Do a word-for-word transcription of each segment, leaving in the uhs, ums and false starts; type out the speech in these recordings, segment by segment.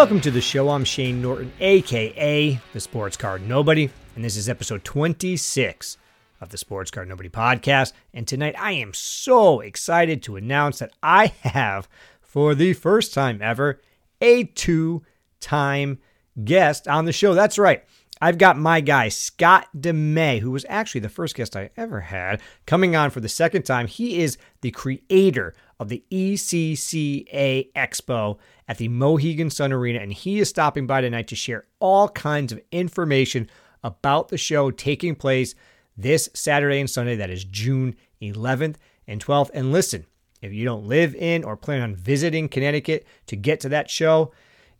Welcome to the show. I'm Shane Norton, a k a. The Sports Card Nobody, and this is episode twenty-six of the Sports Card Nobody podcast. And tonight I am so excited to announce that I have, for the first time ever, a two-time guest on the show. That's right. I've got my guy, Scott DeMay, who was actually the first guest I ever had, coming on for the second time. He is the creator of the E C C A Expo at the Mohegan Sun Arena, and he is stopping by tonight to share all kinds of information about the show taking place this Saturday and Sunday. That is June eleventh and twelfth. And listen, if you don't live in or plan on visiting Connecticut to get to that show,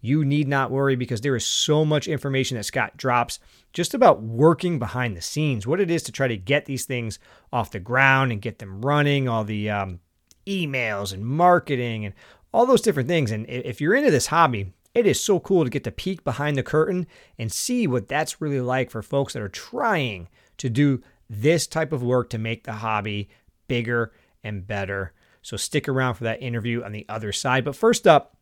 you need not worry, because there is so much information that Scott drops just about working behind the scenes, what it is to try to get these things off the ground and get them running, all the um, emails and marketing and all those different things. And if you're into this hobby, it is so cool to get to peek behind the curtain and see what that's really like for folks that are trying to do this type of work to make the hobby bigger and better. So stick around for that interview on the other side. But first up,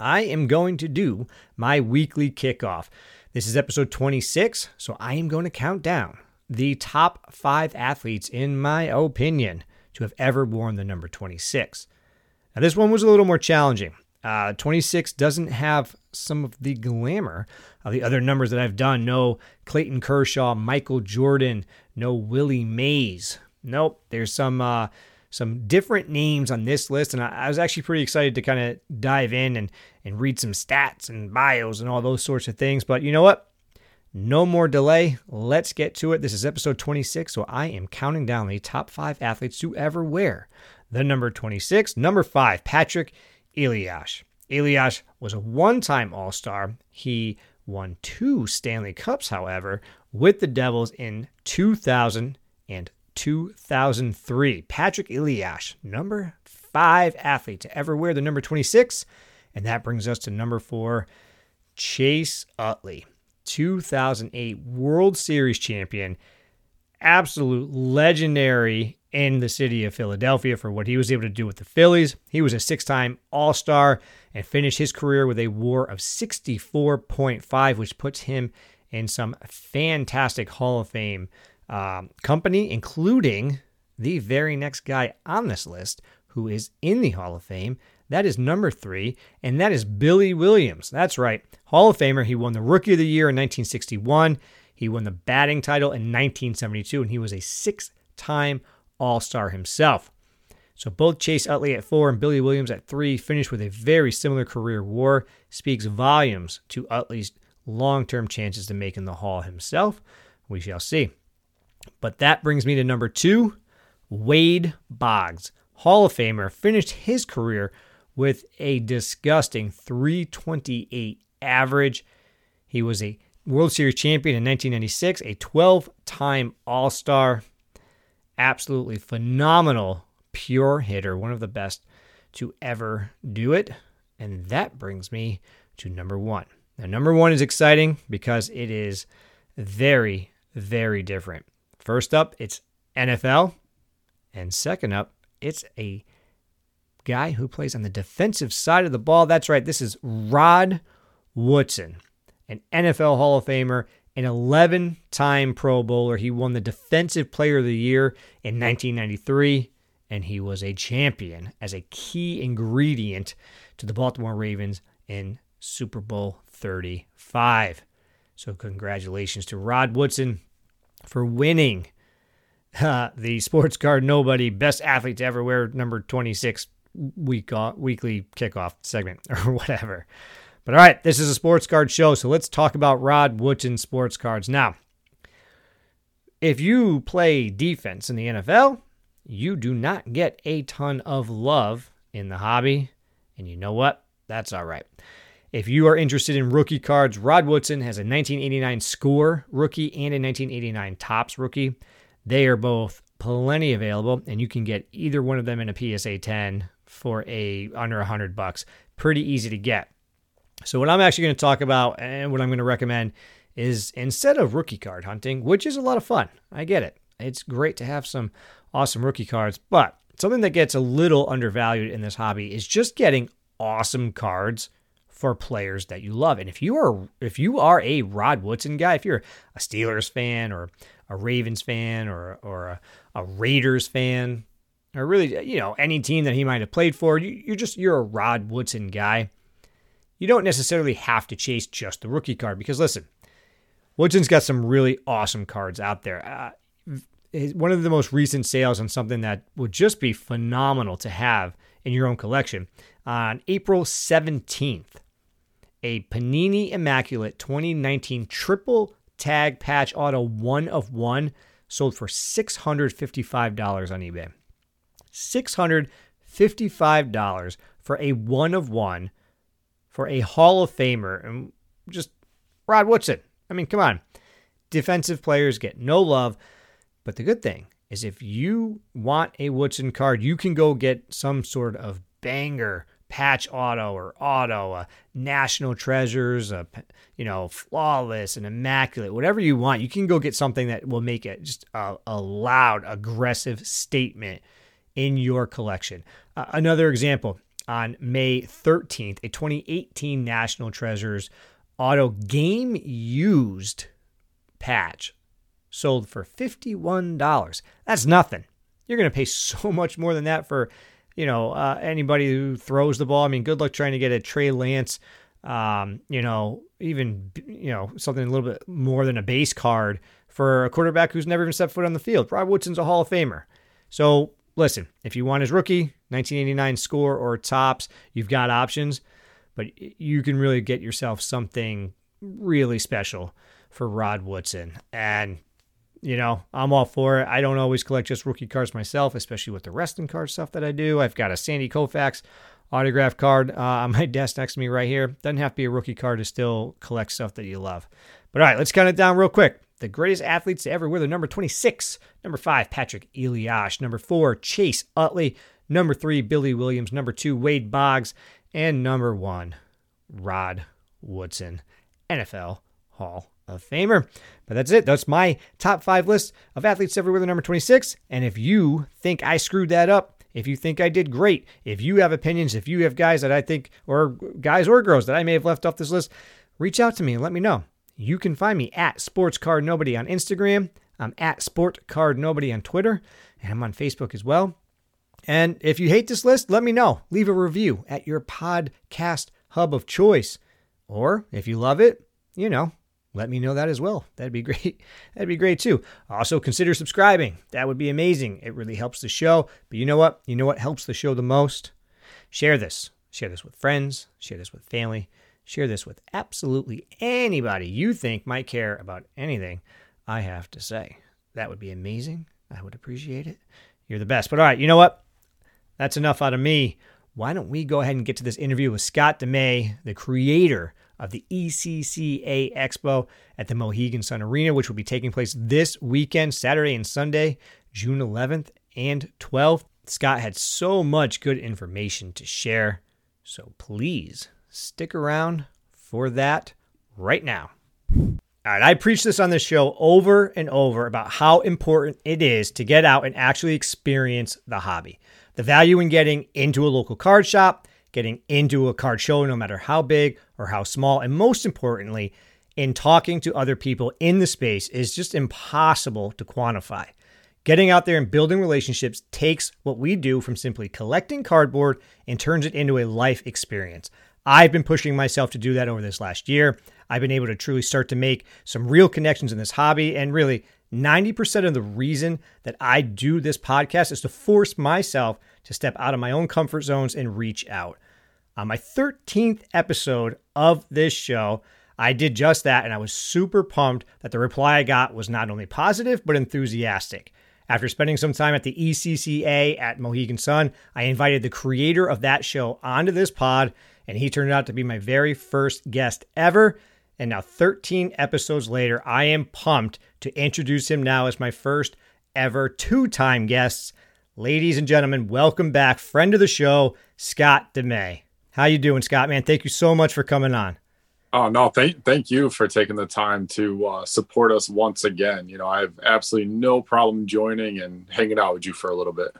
I am going to do my weekly kickoff. This is episode twenty-six, so I am going to count down the top five athletes, in my opinion, to have ever worn the number twenty-six. Now, this one was a little more challenging. Uh, twenty-six doesn't have some of the glamour of the other numbers that I've done. No Clayton Kershaw, Michael Jordan, no Willie Mays. Nope, there's some... Uh, Some different names on this list, and I was actually pretty excited to kind of dive in and, and read some stats and bios and all those sorts of things. But you know what? No more delay. Let's get to it. This is episode twenty-six, so I am counting down the top five athletes to ever wear the number twenty-six. Number five, Patrick Elias. Elias was a one-time All-Star. He won two Stanley Cups, however, with the Devils in two thousand and two thousand three. Patrick Elias, number five athlete to ever wear the number twenty-six. And that brings us to number four, Chase Utley, two thousand eight World Series champion, absolute legendary in the city of Philadelphia for what he was able to do with the Phillies. He was a six-time All-Star and finished his career with a W A R of sixty-four point five, which puts him in some fantastic Hall of Fame Um, company, including the very next guy on this list who is in the Hall of Fame. That is number three, and that is Billy Williams. That's right, Hall of Famer. He won the Rookie of the Year in nineteen sixty-one. He won the batting title in nineteen seventy-two, and he was a six-time All-Star himself. So both Chase Utley at four and Billy Williams at three finished with a very similar career W A R. Speaks volumes to Utley's long-term chances to make in the Hall himself. We shall see. But that brings me to number two, Wade Boggs, Hall of Famer, finished his career with a disgusting three twenty-eight average. He was a World Series champion in nineteen ninety-six, a twelve-time All-Star, absolutely phenomenal pure hitter, one of the best to ever do it. And that brings me to number one. Now, number one is exciting because it is very, very different. First up, it's N F L, and second up, it's a guy who plays on the defensive side of the ball. That's right, this is Rod Woodson, an N F L Hall of Famer, an eleven-time Pro Bowler. He won the Defensive Player of the Year in nineteen ninety-three, and he was a champion as a key ingredient to the Baltimore Ravens in Super Bowl thirty-five. So congratulations to Rod Woodson for winning uh, the Sports Card Nobody Best Athlete to Ever Wear number twenty-six week off, weekly kickoff segment or whatever. But all right, this is a sports card show, so let's talk about Rod Woodson sports cards. Now, if you play defense in the N F L, you do not get a ton of love in the hobby, and you know what? That's all right. If you are interested in rookie cards, Rod Woodson has a nineteen eighty-nine Score rookie and a nineteen eighty-nine Topps rookie. They are both plenty available, and you can get either one of them in a P S A ten for a under one hundred bucks. Pretty easy to get. So what I'm actually going to talk about and what I'm going to recommend is, instead of rookie card hunting, which is a lot of fun, I get it. It's great to have some awesome rookie cards, but something that gets a little undervalued in this hobby is just getting awesome cards for players that you love. And if you are if you are a Rod Woodson guy, if you're a Steelers fan or a Ravens fan or or a, a Raiders fan, or really, you know, any team that he might have played for, you, you're just you're a Rod Woodson guy. You don't necessarily have to chase just the rookie card, because listen, Woodson's got some really awesome cards out there. Uh, One of the most recent sales on something that would just be phenomenal to have in your own collection. On April seventeenth, a Panini Immaculate twenty nineteen triple tag patch auto one of one sold for six hundred fifty-five dollars on eBay. six hundred fifty-five dollars for a one of one for a Hall of Famer, and just Rod Woodson. I mean, come on. Defensive players get no love. But the good thing is, if you want a Woodson card, you can go get some sort of banger patch auto or auto, uh, National Treasures, uh, you know, Flawless and Immaculate, whatever you want. You can go get something that will make it just a, a loud, aggressive statement in your collection. Uh, another example, on May thirteenth, a twenty eighteen National Treasures auto game used patch sold for fifty-one dollars. That's nothing. You're going to pay so much more than that for, you know, uh, anybody who throws the ball. I mean, good luck trying to get a Trey Lance, um, you know, even, you know, something a little bit more than a base card for a quarterback who's never even stepped foot on the field. Rod Woodson's a Hall of Famer. So listen, if you want his rookie, nineteen eighty-nine score or tops, you've got options, but you can really get yourself something really special for Rod Woodson. And you know, I'm all for it. I don't always collect just rookie cards myself, especially with the wrestling card stuff that I do. I've got a Sandy Koufax autograph card uh, on my desk next to me right here. Doesn't have to be a rookie card to still collect stuff that you love. But all right, let's count it down real quick. The greatest athletes to ever wear the number twenty-six. Number five, Patrick Elias. Number four, Chase Utley. Number three, Billy Williams. Number two, Wade Boggs. And number one, Rod Woodson, N F L Hall of Famer. But that's it. That's my top five list of athletes everywhere, the number twenty-six. And if you think I screwed that up, if you think I did great, if you have opinions, if you have guys that I think, or guys or girls that I may have left off this list, reach out to me and let me know. You can find me at Sports Card Nobody on Instagram. I'm at Sport Card Nobody on Twitter, and I'm on Facebook as well. And if you hate this list, let me know. Leave a review at your podcast hub of choice. Or if you love it, you know, let me know that as well. That'd be great. That'd be great too. Also consider subscribing. That would be amazing. It really helps the show. But you know what? You know what helps the show the most? Share this. Share this with friends. Share this with family. Share this with absolutely anybody you think might care about anything I have to say. That would be amazing. I would appreciate it. You're the best. But all right, you know what? That's enough out of me. Why don't we go ahead and get to this interview with Scott DeMay, the creator of the E C C A Expo at the Mohegan Sun Arena, which will be taking place this weekend, Saturday and Sunday, June eleventh and twelfth. Scott had so much good information to share, so please stick around for that right now. All right, I preach this on this show over and over about how important it is to get out and actually experience the hobby. The value in getting into a local card shop, getting into a card show, no matter how big or how small, and most importantly, in talking to other people in the space is just impossible to quantify. Getting out there and building relationships takes what we do from simply collecting cardboard and turns it into a life experience. I've been pushing myself to do that over this last year. I've been able to truly start to make some real connections in this hobby, and really ninety percent of the reason that I do this podcast is to force myself to step out of my own comfort zones and reach out. On my thirteenth episode of this show, I did just that, and I was super pumped that the reply I got was not only positive, but enthusiastic. After spending some time at the E C C A at Mohegan Sun, I invited the creator of that show onto this pod, and he turned out to be my very first guest ever. And now thirteen episodes later, I am pumped to introduce him now as my first ever two-time guest. Ladies and gentlemen, welcome back, friend of the show, Scott DeMay. How you doing, Scott, man? Thank you so much for coming on. Oh, no, thank thank you for taking the time to uh, support us once again. You know, I have absolutely no problem joining and hanging out with you for a little bit.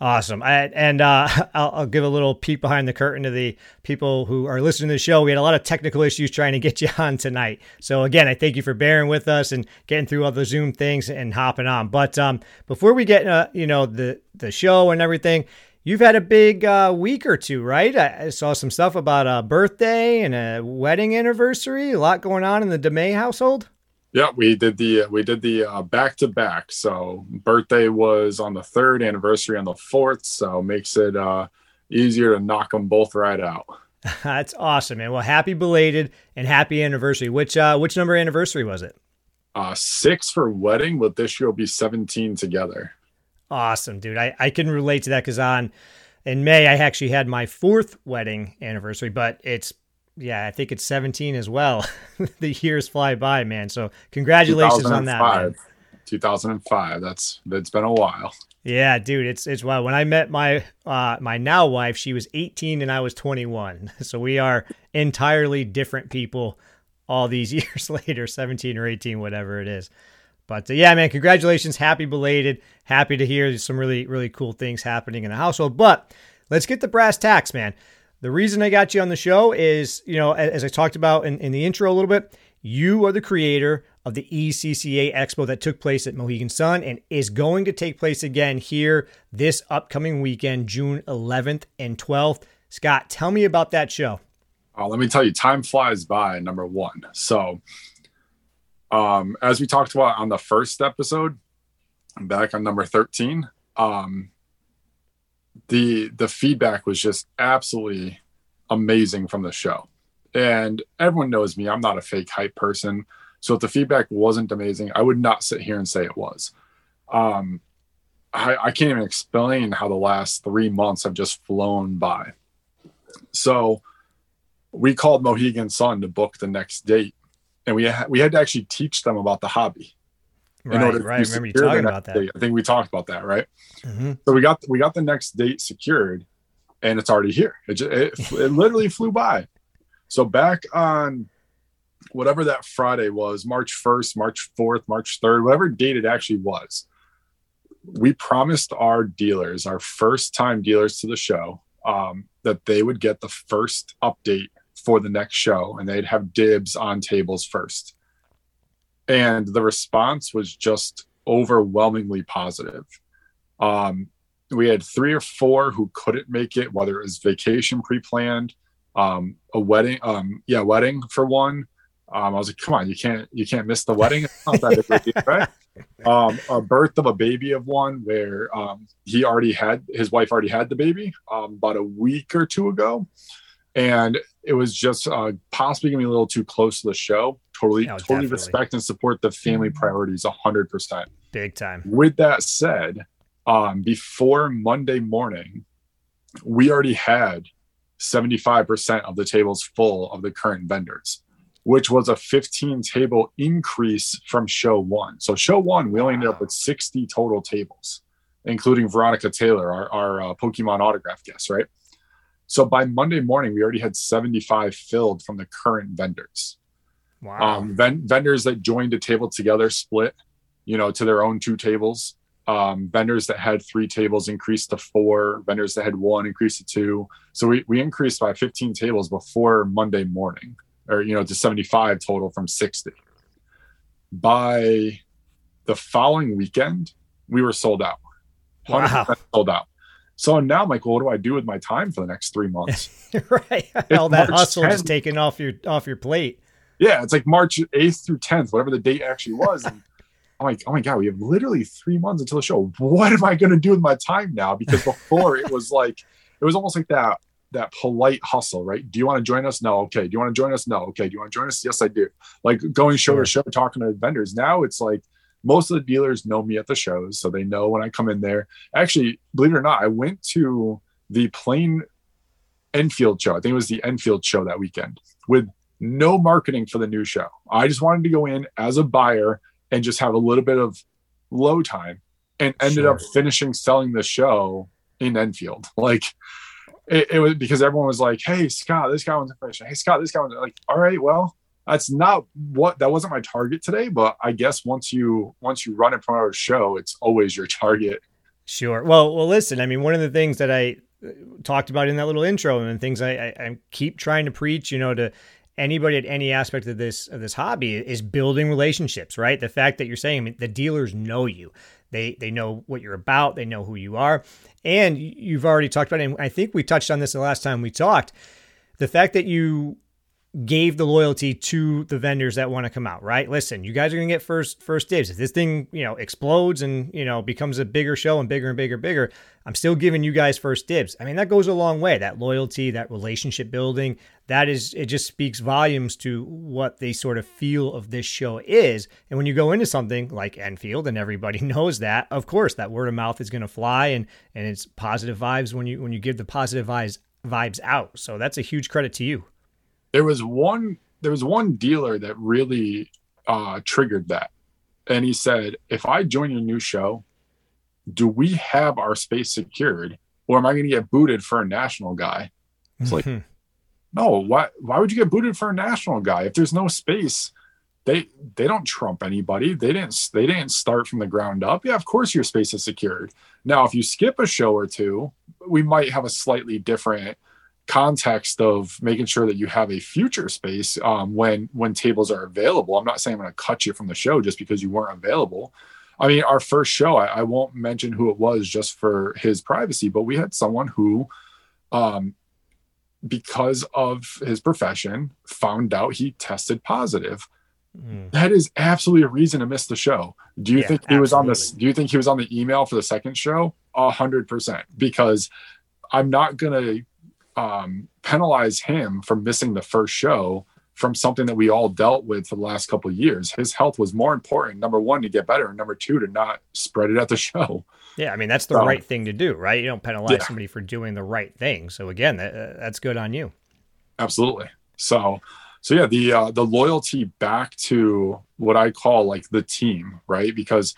Awesome. I, and uh, I'll, I'll give a little peek behind the curtain to the people who are listening to the show. We had a lot of technical issues trying to get you on tonight. So again, I thank you for bearing with us and getting through all the Zoom things and hopping on. But um, before we get, uh, you know, the, the show and everything, you've had a big uh, week or two, right? I, I saw some stuff about a birthday and a wedding anniversary, a lot going on in the DeMay household. Yeah, we did the we did the uh, back-to-back. So birthday was on the third, anniversary on the fourth, so makes it uh, easier to knock them both right out. That's awesome, man. Well, happy belated and happy anniversary. Which uh, which number anniversary was it? Uh, six for wedding, but this year will be seventeen together. Awesome, dude. I, I can relate to that because on in May, I actually had my fourth wedding anniversary, but it's Yeah, I think it's seventeen as well. The years fly by, man. So congratulations on that, man. two thousand five. That's it's been a while. Yeah, dude, it's it's wild. When I met my uh, my now wife, she was eighteen and I was twenty-one. So we are entirely different people all these years later, seventeen or eighteen, whatever it is. But uh, yeah, man, congratulations. Happy belated. Happy to hear there's some really, really cool things happening in the household. But let's get the brass tacks, man. The reason I got you on the show is, you know, as I talked about in, in the intro a little bit, you are the creator of the E C C A Expo that took place at Mohegan Sun and is going to take place again here this upcoming weekend, June eleventh and twelfth. Scott, tell me about that show. Uh, let me tell you, time flies by, number one. So um, as we talked about on the first episode, I'm back on number thirteen, um, the the feedback was just absolutely amazing from the show. And everyone knows me, I'm not a fake hype person. So if the feedback wasn't amazing, I would not sit here and say it was. Um, I, I can't even explain how the last three months have just flown by. So we called Mohegan Sun to book the next date. And we, ha- we had to actually teach them about the hobby. Right, right. I remember you talking about that. Date. I think we talked about that, right? Mm-hmm. So we got we got the next date secured, and it's already here. It just, it, it literally flew by. So back on whatever that Friday was, March first, March fourth, March third, whatever date it actually was, we promised our dealers, our first-time dealers to the show, um, that they would get the first update for the next show, and they'd have dibs on tables first. And the response was just overwhelmingly positive. Um, we had three or four who couldn't make it, whether it was vacation pre-planned, um, a wedding, um, yeah, wedding for one. Um, I was like, come on, you can't, you can't miss the wedding. It's not that big a deal, right? Um, a birth of a baby of one where um, he already had, his wife already had the baby um, about a week or two ago. And it was just uh, possibly going to be a little too close to the show. Totally, no, totally definitely. Respect and support the family priorities one hundred percent. Big time. With that said, um, before Monday morning, we already had seventy-five percent of the tables full of the current vendors, which was a fifteen-table increase from show one. So show one, we only wow. ended up with sixty total tables, including Veronica Taylor, our, our uh, Pokemon autograph guest, right? So by Monday morning, we already had seventy-five filled from the current vendors. Wow. Um, ven- vendors that joined a table together split, you know, to their own two tables. Um, vendors that had three tables increased to four. Vendors that had one increased to two. So we, we increased by fifteen tables before Monday morning, or, you know, to seventy-five total from sixty. By the following weekend, we were sold out. one hundred percent wow. sold out. So now I'm like, well, what do I do with my time for the next three months? Right. All that hustle is taken off your off your plate. Yeah, it's like March eighth through tenth, whatever the date actually was. And I'm like, oh my God, we have literally three months until the show. What am I going to do with my time now? Because before it was like, it was almost like that that polite hustle, right? Do you want to join us? No. Okay. Do you want to join us? No. Okay. Do you want to join us? Yes, I do. Like going show to show, talking to vendors. Now it's like, most of the dealers know me at the shows, so they know when I come in there. Actually, believe it or not, I went to the Plain Enfield show. I think it was the Enfield show that weekend with no marketing for the new show. I just wanted to go in as a buyer and just have a little bit of low time and ended sure. up finishing selling the show in Enfield. Like it, it was because everyone was like, hey, Scott, this guy wants information. Hey, Scott, this guy wants like, all right, well. That's not what, that wasn't my target today, but I guess once you, once you run and promote a show, it's always your target Sure. Well, well, listen, I mean, one of the things that I talked about in that little intro and things I, I, I keep trying to preach, you know, to anybody at any aspect of this of this hobby is building relationships, right? The fact that you're saying, I mean, the dealers know you. They they know what you're about. They know who you are. And you've already talked about it, and I think we touched on this the last time we talked, the fact that you gave the loyalty to the vendors that want to come out, right? Listen, you guys are going to get first first dibs. If this thing, you know, explodes and, you know, becomes a bigger show and bigger and bigger, bigger, I'm still giving you guys first dibs. I mean, that goes a long way. That loyalty, that relationship building, that is, it just speaks volumes to what they sort of feel of this show is. And when you go into something like Enfield, and everybody knows that, of course, that word of mouth is going to fly, and and it's positive vibes when you when you give the positive vibes vibes out. So that's a huge credit to you. There was one there was one dealer that really uh, triggered that. And he said, if I join a new show, do we have our space secured, or am I going to get booted for a national guy? It's mm-hmm. like, no, why why would you get booted for a national guy? If there's no space, they they don't trump anybody. They didn't they didn't start from the ground up. Yeah, of course your space is secured. Now, if you skip a show or two, we might have a slightly different context of making sure that you have a future space um, when when tables are available. I'm not saying I'm going to cut you from the show just because you weren't available. I mean, our first show, I, I won't mention who it was just for his privacy, but we had someone who, um, because of his profession, found out he tested positive. Mm. That is absolutely a reason to miss the show. Do you yeah, think he absolutely. was on this? Do you think he was on the email for the second show? A hundred percent, because I'm not going to Um, penalize him for missing the first show from something that we all dealt with for the last couple of years. His health was more important, number one, to get better, and number two, to not spread it at the show. Yeah, I mean, that's the um, right thing to do, right? You don't penalize yeah. somebody for doing the right thing. So again, that, uh, that's good on you. Absolutely. So, so yeah, the uh, the loyalty back to what I call like the team, right? Because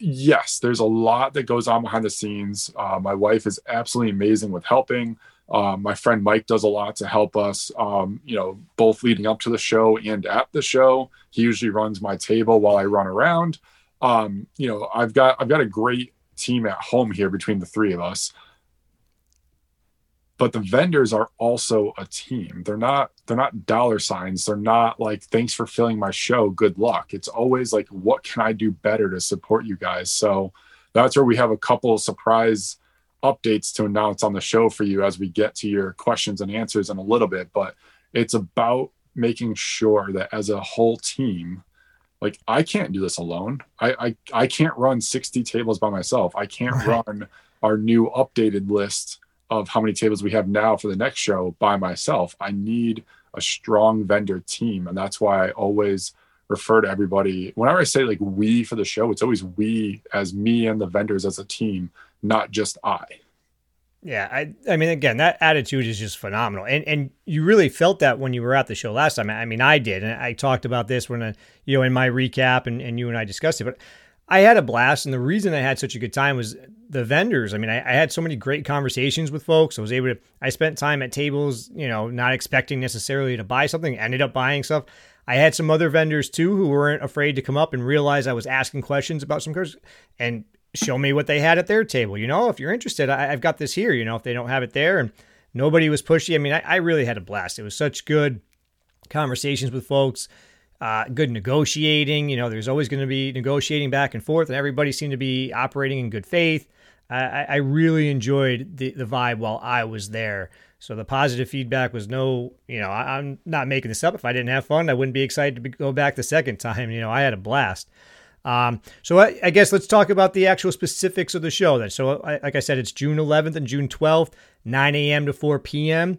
yes, there's a lot that goes on behind the scenes. Uh, my wife is absolutely amazing with helping. Uh, my friend Mike does a lot to help us, um, you know, both leading up to the show and at the show. He usually runs my table while I run around. Um, you know, I've got I've got a great team at home here between the three of us. But the vendors are also a team. They're not they're not dollar signs. They're not like, thanks for filling my show, good luck. It's always like, what can I do better to support you guys? So that's where we have a couple of surprise updates to announce on the show for you as we get to your questions and answers in a little bit. But it's about making sure that as a whole team, like, I can't do this alone. I I, I can't run sixty tables by myself. I can't right. run our new updated list of how many tables we have now for the next show by myself. I need a strong vendor team. And that's why I always refer to everybody. Whenever I say like we for the show, it's always we as me and the vendors as a team, not just I. Yeah. I, I mean, again, that attitude is just phenomenal. And, and you really felt that when you were at the show last time. I mean, I did. And I talked about this when, I, you know, in my recap and, and you and I discussed it, but I had a blast. And the reason I had such a good time was the vendors. I mean, I, I had so many great conversations with folks. I was able to, I spent time at tables, you know, not expecting necessarily to buy something, ended up buying stuff. I had some other vendors too, who weren't afraid to come up and realize I was asking questions about some cards and show me what they had at their table. You know, if you're interested, I, I've got this here, you know, if they don't have it there. And nobody was pushy. I mean, I, I really had a blast. It was such good conversations with folks. Uh, good negotiating. You know, there's always going to be negotiating back and forth, and everybody seemed to be operating in good faith. I, I really enjoyed the, the vibe while I was there. So the positive feedback was no, you know, I, I'm not making this up. If I didn't have fun, I wouldn't be excited to be, go back the second time. You know, I had a blast. Um, so I, I guess let's talk about the actual specifics of the show then. So I, like I said, it's June eleventh and June twelfth, nine a.m. to four p.m.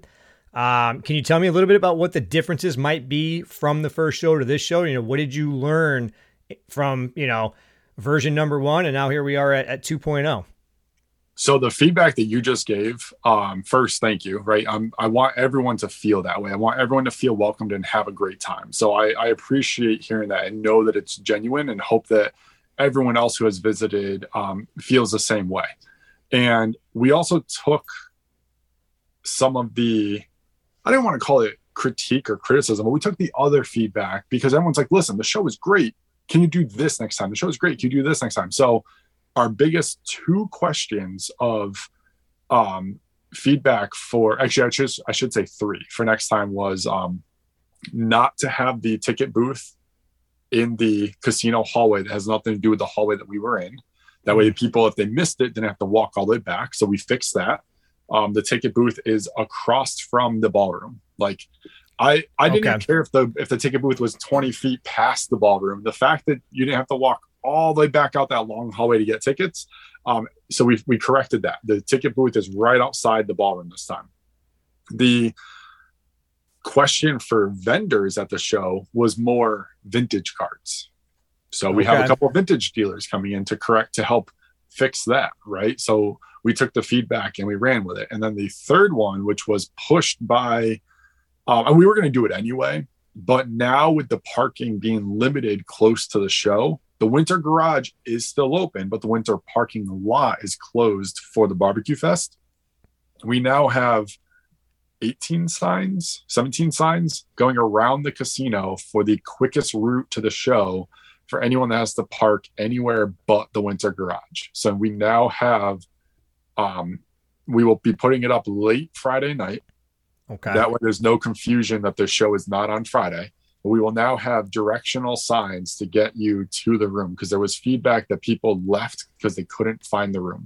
Um, can you tell me a little bit about what the differences might be from the first show to this show? You know, what did you learn from, you know, version number one, and now here we are at, at two point oh? So the feedback that you just gave, um, first, thank you, right? Um, I want everyone to feel that way. I want everyone to feel welcomed and have a great time. So I, I appreciate hearing that and know that it's genuine, and hope that everyone else who has visited um, feels the same way. And we also took some of the, I didn't want to call it critique or criticism, but we took the other feedback, because everyone's like, listen, the show is great. Can you do this next time? The show is great. Can you do this next time? So our biggest two questions of um, feedback for, actually, I, choose, I should say three for next time was um, not to have the ticket booth in the casino hallway that has nothing to do with the hallway that we were in. That way people, if they missed it, didn't have to walk all the way back. So we fixed that. Um, the ticket booth is across from the ballroom. Like I, I didn't okay. care if the, if the ticket booth was twenty feet past the ballroom, the fact that you didn't have to walk all the way back out that long hallway to get tickets. Um, so we, we corrected that. The ticket booth is right outside the ballroom this time. The question for vendors at the show was more vintage cards. So we okay. have a couple of vintage dealers coming in to correct, to help fix that, right? So we took the feedback and we ran with it. And then the third one, which was pushed by, um, and we were going to do it anyway, but now with the parking being limited close to the show, the winter garage is still open, but the winter parking lot is closed for the barbecue fest. We now have eighteen signs, seventeen signs going around the casino for the quickest route to the show for anyone that has to park anywhere but the winter garage. So we now have, um, we will be putting it up late Friday night. Okay. That way there's no confusion that the show is not on Friday. But we will now have directional signs to get you to the room, because there was feedback that people left because they couldn't find the room.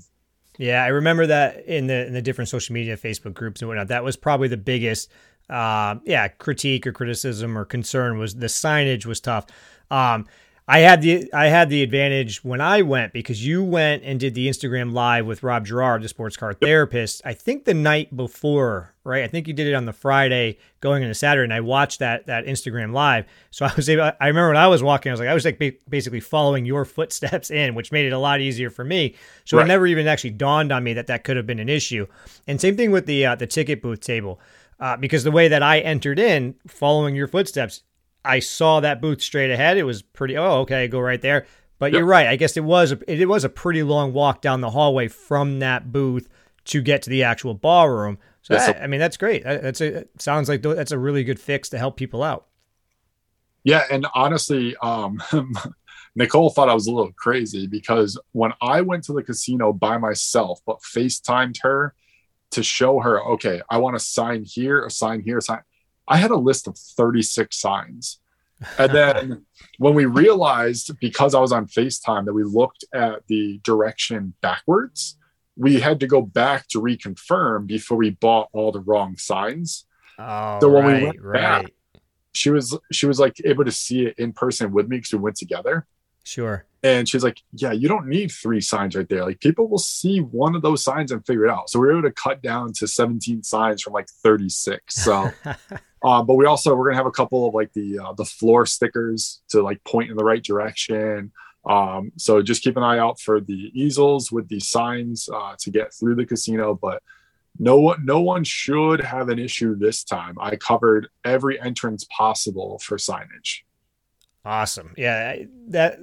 Yeah, I remember that in the in the different social media, Facebook groups and whatnot. That was probably the biggest, uh, yeah, critique or criticism or concern was the signage was tough. Um, I had the I had the advantage when I went, because you went and did the Instagram live with Rob Girard, the sports card yep. therapist, I think the night before, right? I think you did it on the Friday going into Saturday, and I watched that that Instagram live. So I was able, I remember when I was walking, I was like, I was like ba- basically following your footsteps in, which made it a lot easier for me. So right. It never even actually dawned on me that that could have been an issue. And same thing with the uh, the ticket booth table, uh, because the way that I entered in, following your footsteps, I saw that booth straight ahead. It was pretty, oh, okay, go right there. But yep. You're right. I guess it was, a, it was a pretty long walk down the hallway from that booth to get to the actual ballroom. So, yeah, that, so I mean, that's great. That's a, it sounds like that's a really good fix to help people out. Yeah. And honestly, um, Nicole thought I was a little crazy, because when I went to the casino by myself, but FaceTimed her to show her, okay, I want to sign here, a sign here, a sign. I had a list of thirty-six signs. And then when we realized, because I was on FaceTime, that we looked at the direction backwards, we had to go back to reconfirm before we bought all the wrong signs. Oh, so when right, we went right. back, she was, she was like able to see it in person with me because we went together. Sure. And she's like, yeah, you don't need three signs right there. Like, people will see one of those signs and figure it out. So we were able to cut down to seventeen signs from like thirty-six. So, uh, but we also, we're going to have a couple of like the, uh, the floor stickers to like point in the right direction. Um, so just keep an eye out for the easels with the signs, uh, to get through the casino, but no one, no one should have an issue this time. I covered every entrance possible for signage. Awesome. Yeah. That,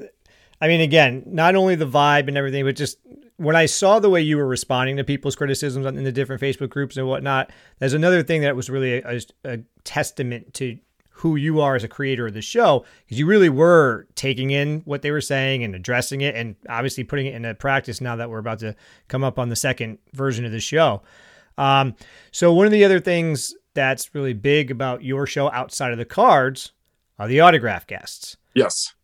I mean, again, not only the vibe and everything, but just when I saw the way you were responding to people's criticisms in the different Facebook groups and whatnot, there's another thing that was really a, a testament to who you are as a creator of the show, because you really were taking in what they were saying and addressing it and obviously putting it into practice now that we're about to come up on the second version of the show. Um, so one of the other things that's really big about your show outside of the cards are the autograph guests. Yes.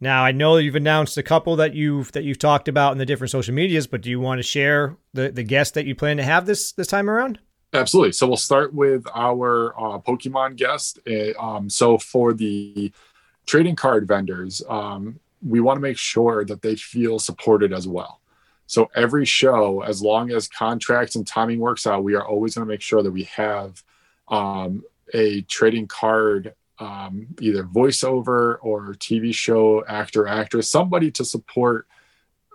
Now, I know you've announced a couple that you've that you've talked about in the different social medias, but do you want to share the, the guests that you plan to have this this time around? Absolutely. So we'll start with our uh, Pokemon guest. Uh, um, so for the trading card vendors, um, we want to make sure that they feel supported as well. So every show, as long as contracts and timing works out, we are always going to make sure that we have um, a trading card um either voiceover or T V show actor, actress, somebody to support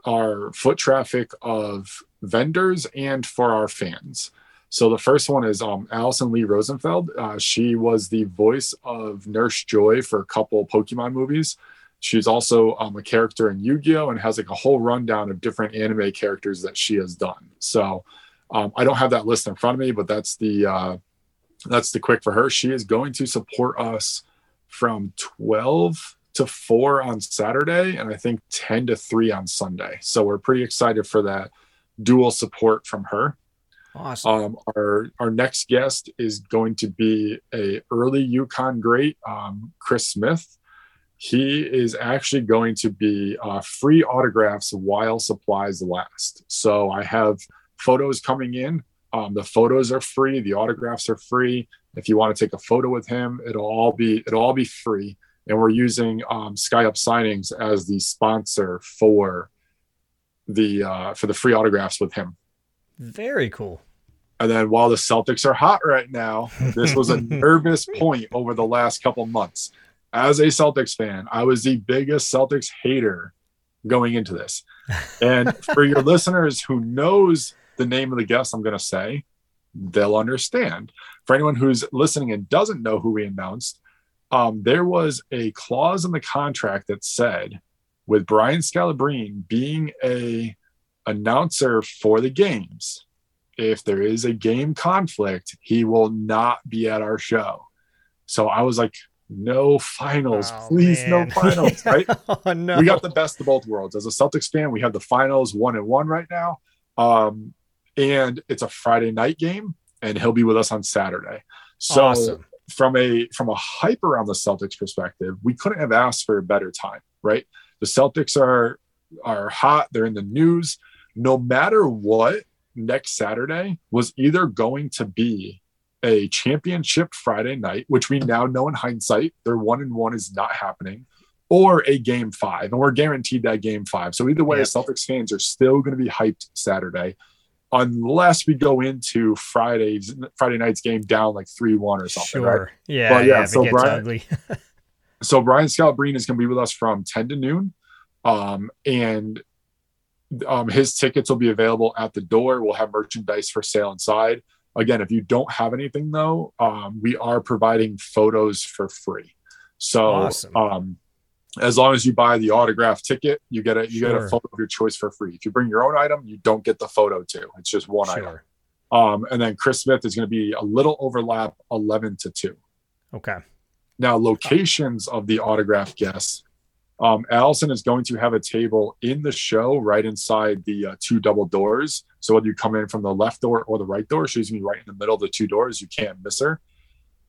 our foot traffic of vendors and for our fans. So the first one is um Allison Lee Rosenfeld. Uh, she was the voice of Nurse Joy for a couple Pokemon movies. She's also um, a character in Yu-Gi-Oh! And has like a whole rundown of different anime characters that she has done. So um, I don't have that list in front of me, but that's the uh That's the quick for her. She is going to support us from 12 to four on Saturday and I think ten to three on Sunday. So we're pretty excited for that dual support from her. Awesome. Um, our our next guest is going to be a early UConn great, um, Chris Smith. He is actually going to be uh, free autographs while supplies last. So I have photos coming in. Um, the photos are free. The autographs are free. If you want to take a photo with him, it'll all be it'll all be free. And we're using um, Sky Up Signings as the sponsor for the uh, for the free autographs with him. Very cool. And then while the Celtics are hot right now, this was a nervous point over the last couple months. As a Celtics fan, I was the biggest Celtics hater going into this. And for your listeners who knows the name of the guest I'm going to say, they'll understand. For anyone who's listening and doesn't know who we announced, um, there was a clause in the contract that said, with Brian Scalabrine being a announcer for the games, if there is a game conflict, he will not be at our show. So I was like, no finals, oh, please, man. No finals, right? Oh, no. We got the best of both worlds. As a Celtics fan, we have the finals one and one right now. Um, and it's a Friday night game, and he'll be with us on Saturday. So awesome. from a from a hype around the Celtics perspective, we couldn't have asked for a better time, right? The Celtics are are hot. They're in the news. No matter what, next Saturday was either going to be a championship Friday night, which we now know in hindsight, their one and one is not happening, or a game five. And we're guaranteed that game five. So either way, yep. Celtics fans are still going to be hyped Saturday, unless we go into Friday's Friday night's game down like three one or something. Sure. Right? Yeah. But yeah, yeah so, Brian, so Brian Scalabrine is going to be with us from ten to noon. Um, and um, his tickets will be available at the door. We'll have merchandise for sale inside. Again, if you don't have anything though, um, we are providing photos for free. So, awesome. um, as long as you buy the autograph ticket, you get a, you sure. get a photo of your choice for free. If you bring your own item, you don't get the photo too. It's just one sure. item. Um, and then Chris Smith is going to be a little overlap eleven to two. Okay. Now locations of the autograph guests. Um, Allison is going to have a table in the show right inside the uh, two double doors. So whether you come in from the left door or the right door, she's going to be right in the middle of the two doors. You can't miss her.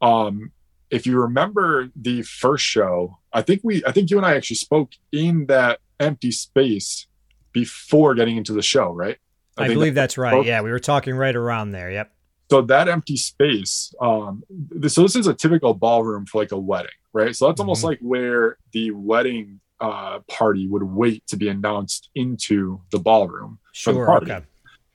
Um, if you remember the first show, I think we, I think you and I actually spoke in that empty space before getting into the show, right? I, I believe that's right. Spoke. Yeah. We were talking right around there. Yep. So that empty space, um, this, so this is a typical ballroom for like a wedding, right? So that's mm-hmm. almost like where the wedding uh, party would wait to be announced into the ballroom. Sure. For the party. Okay.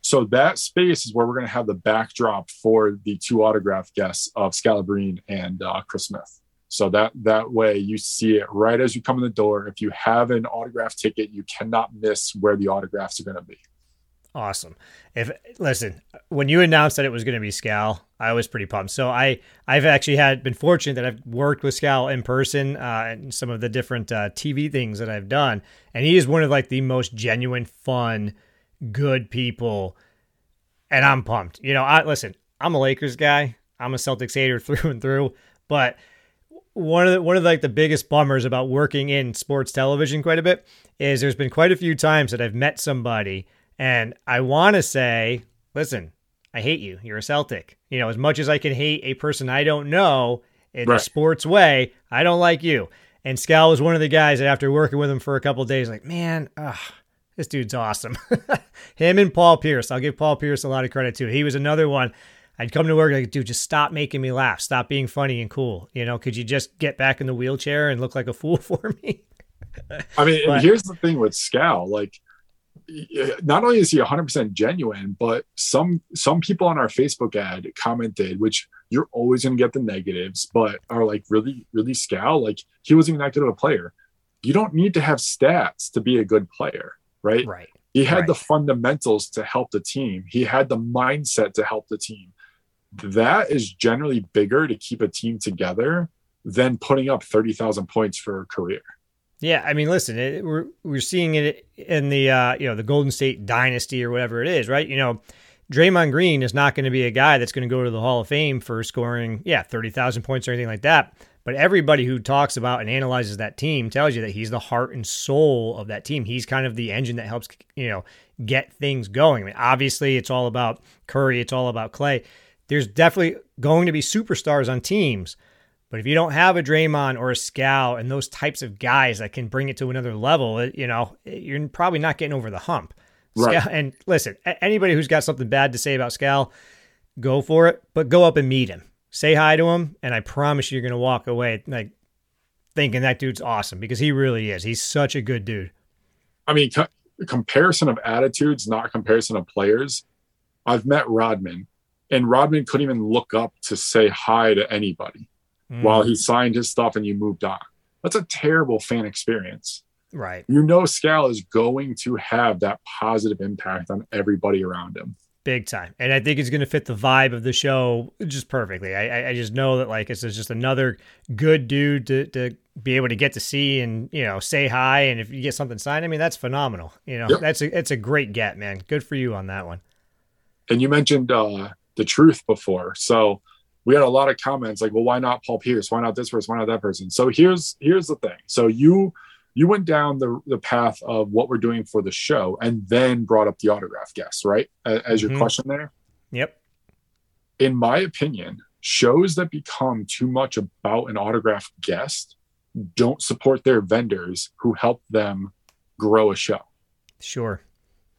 So that space is where we're going to have the backdrop for the two autograph guests of Scalabrine and uh, Chris Smith. So that, that way you see it right as you come in the door. If you have an autograph ticket, you cannot miss where the autographs are going to be. Awesome. If listen, when you announced that it was going to be Scal, I was pretty pumped. So I, I've actually had been fortunate that I've worked with Scal in person uh, and some of the different uh, T V things that I've done. And he is one of like the most genuine, fun, good people. And I'm pumped. You know, I listen, I'm a Lakers guy. I'm a Celtics hater through and through. But one of the, one of the, like the biggest bummers about working in sports television quite a bit is there's been quite a few times that I've met somebody and I want to say, listen, I hate you. You're a Celtic. You know, as much as I can hate a person I don't know in right. a sports way, I don't like you. And Scal was one of the guys that after working with him for a couple of days, like, man, ugh, this dude's awesome. Him and Paul Pierce. I'll give Paul Pierce a lot of credit, too. He was another one. I'd come to work like, dude, just stop making me laugh. Stop being funny and cool. You know, could you just get back in the wheelchair and look like a fool for me? I mean, but, and here's the thing with Scal, like, not only is he one hundred percent genuine, but some some people on our Facebook ad commented, which you're always going to get the negatives, but are like, really, really Scal? Like, he wasn't even that good of a player. You don't need to have stats to be a good player, right? Right. He had right. the fundamentals to help the team. He had the mindset to help the team. That is generally bigger to keep a team together than putting up thirty thousand points for a career. Yeah, I mean, listen, it, we're we're seeing it in the uh, you know the Golden State dynasty or whatever it is, right? You know, Draymond Green is not going to be a guy that's going to go to the Hall of Fame for scoring, yeah, thirty thousand points or anything like that. But everybody who talks about and analyzes that team tells you that he's the heart and soul of that team. He's kind of the engine that helps, you know, get things going. I mean, obviously, it's all about Curry. It's all about Clay. There's definitely going to be superstars on teams. But if you don't have a Draymond or a Scal and those types of guys that can bring it to another level, you know, you're probably not getting over the hump. Right. Scal, and listen, anybody who's got something bad to say about Scal, go for it, but go up and meet him. Say hi to him, and I promise you you're going to walk away like thinking that dude's awesome, because he really is. He's such a good dude. I mean, co- comparison of attitudes, not comparison of players. I've met Rodman, and Rodman couldn't even look up to say hi to anybody. Mm. While he signed his stuff and you moved on. That's a terrible fan experience. Right. You know, Scal is going to have that positive impact on everybody around him. Big time. And I think it's going to fit the vibe of the show just perfectly. I, I just know that, like, it's just another good dude to, to be able to get to see and, you know, say hi. And if you get something signed, I mean, that's phenomenal. You know, yep. that's a, it's a great get, man. Good for you on that one. And you mentioned uh, the truth before. So, we had a lot of comments like, well, why not Paul Pierce? Why not this person? Why not that person? So here's here's the thing. So you you went down the, the path of what we're doing for the show and then brought up the autograph guest, right? As your mm-hmm. question there. Yep. In my opinion, shows that become too much about an autograph guest don't support their vendors who help them grow a show. Sure.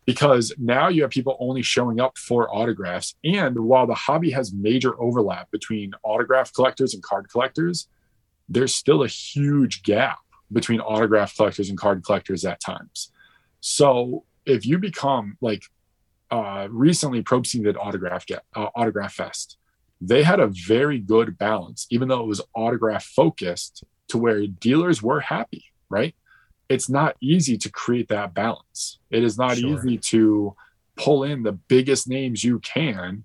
Because now you have people only showing up for autographs. And while the hobby has major overlap between autograph collectors and card collectors, there's still a huge gap between autograph collectors and card collectors at times. So if you become like uh, recently Probstein did autograph, get, uh, Autograph Fest, they had a very good balance, even though it was autograph focused, to where dealers were happy, right? It's not easy to create that balance. It is not sure. easy to pull in the biggest names you can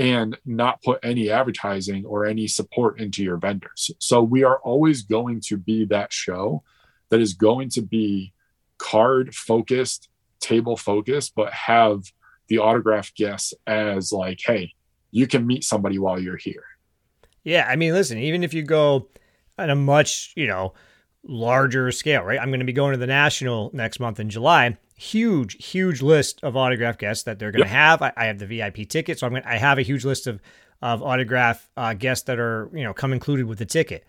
and not put any advertising or any support into your vendors. So we are always going to be that show that is going to be card focused, table focused, but have the autograph guests as like, hey, you can meet somebody while you're here. Yeah. I mean, listen, even if you go on a much, you know, larger scale, right? I'm going to be going to the National next month in July. Huge, huge list of autograph guests that they're going yep. to have. I, I have the V I P ticket, so I'm going to, I have a huge list of of autograph uh, guests that are, you know, come included with the ticket.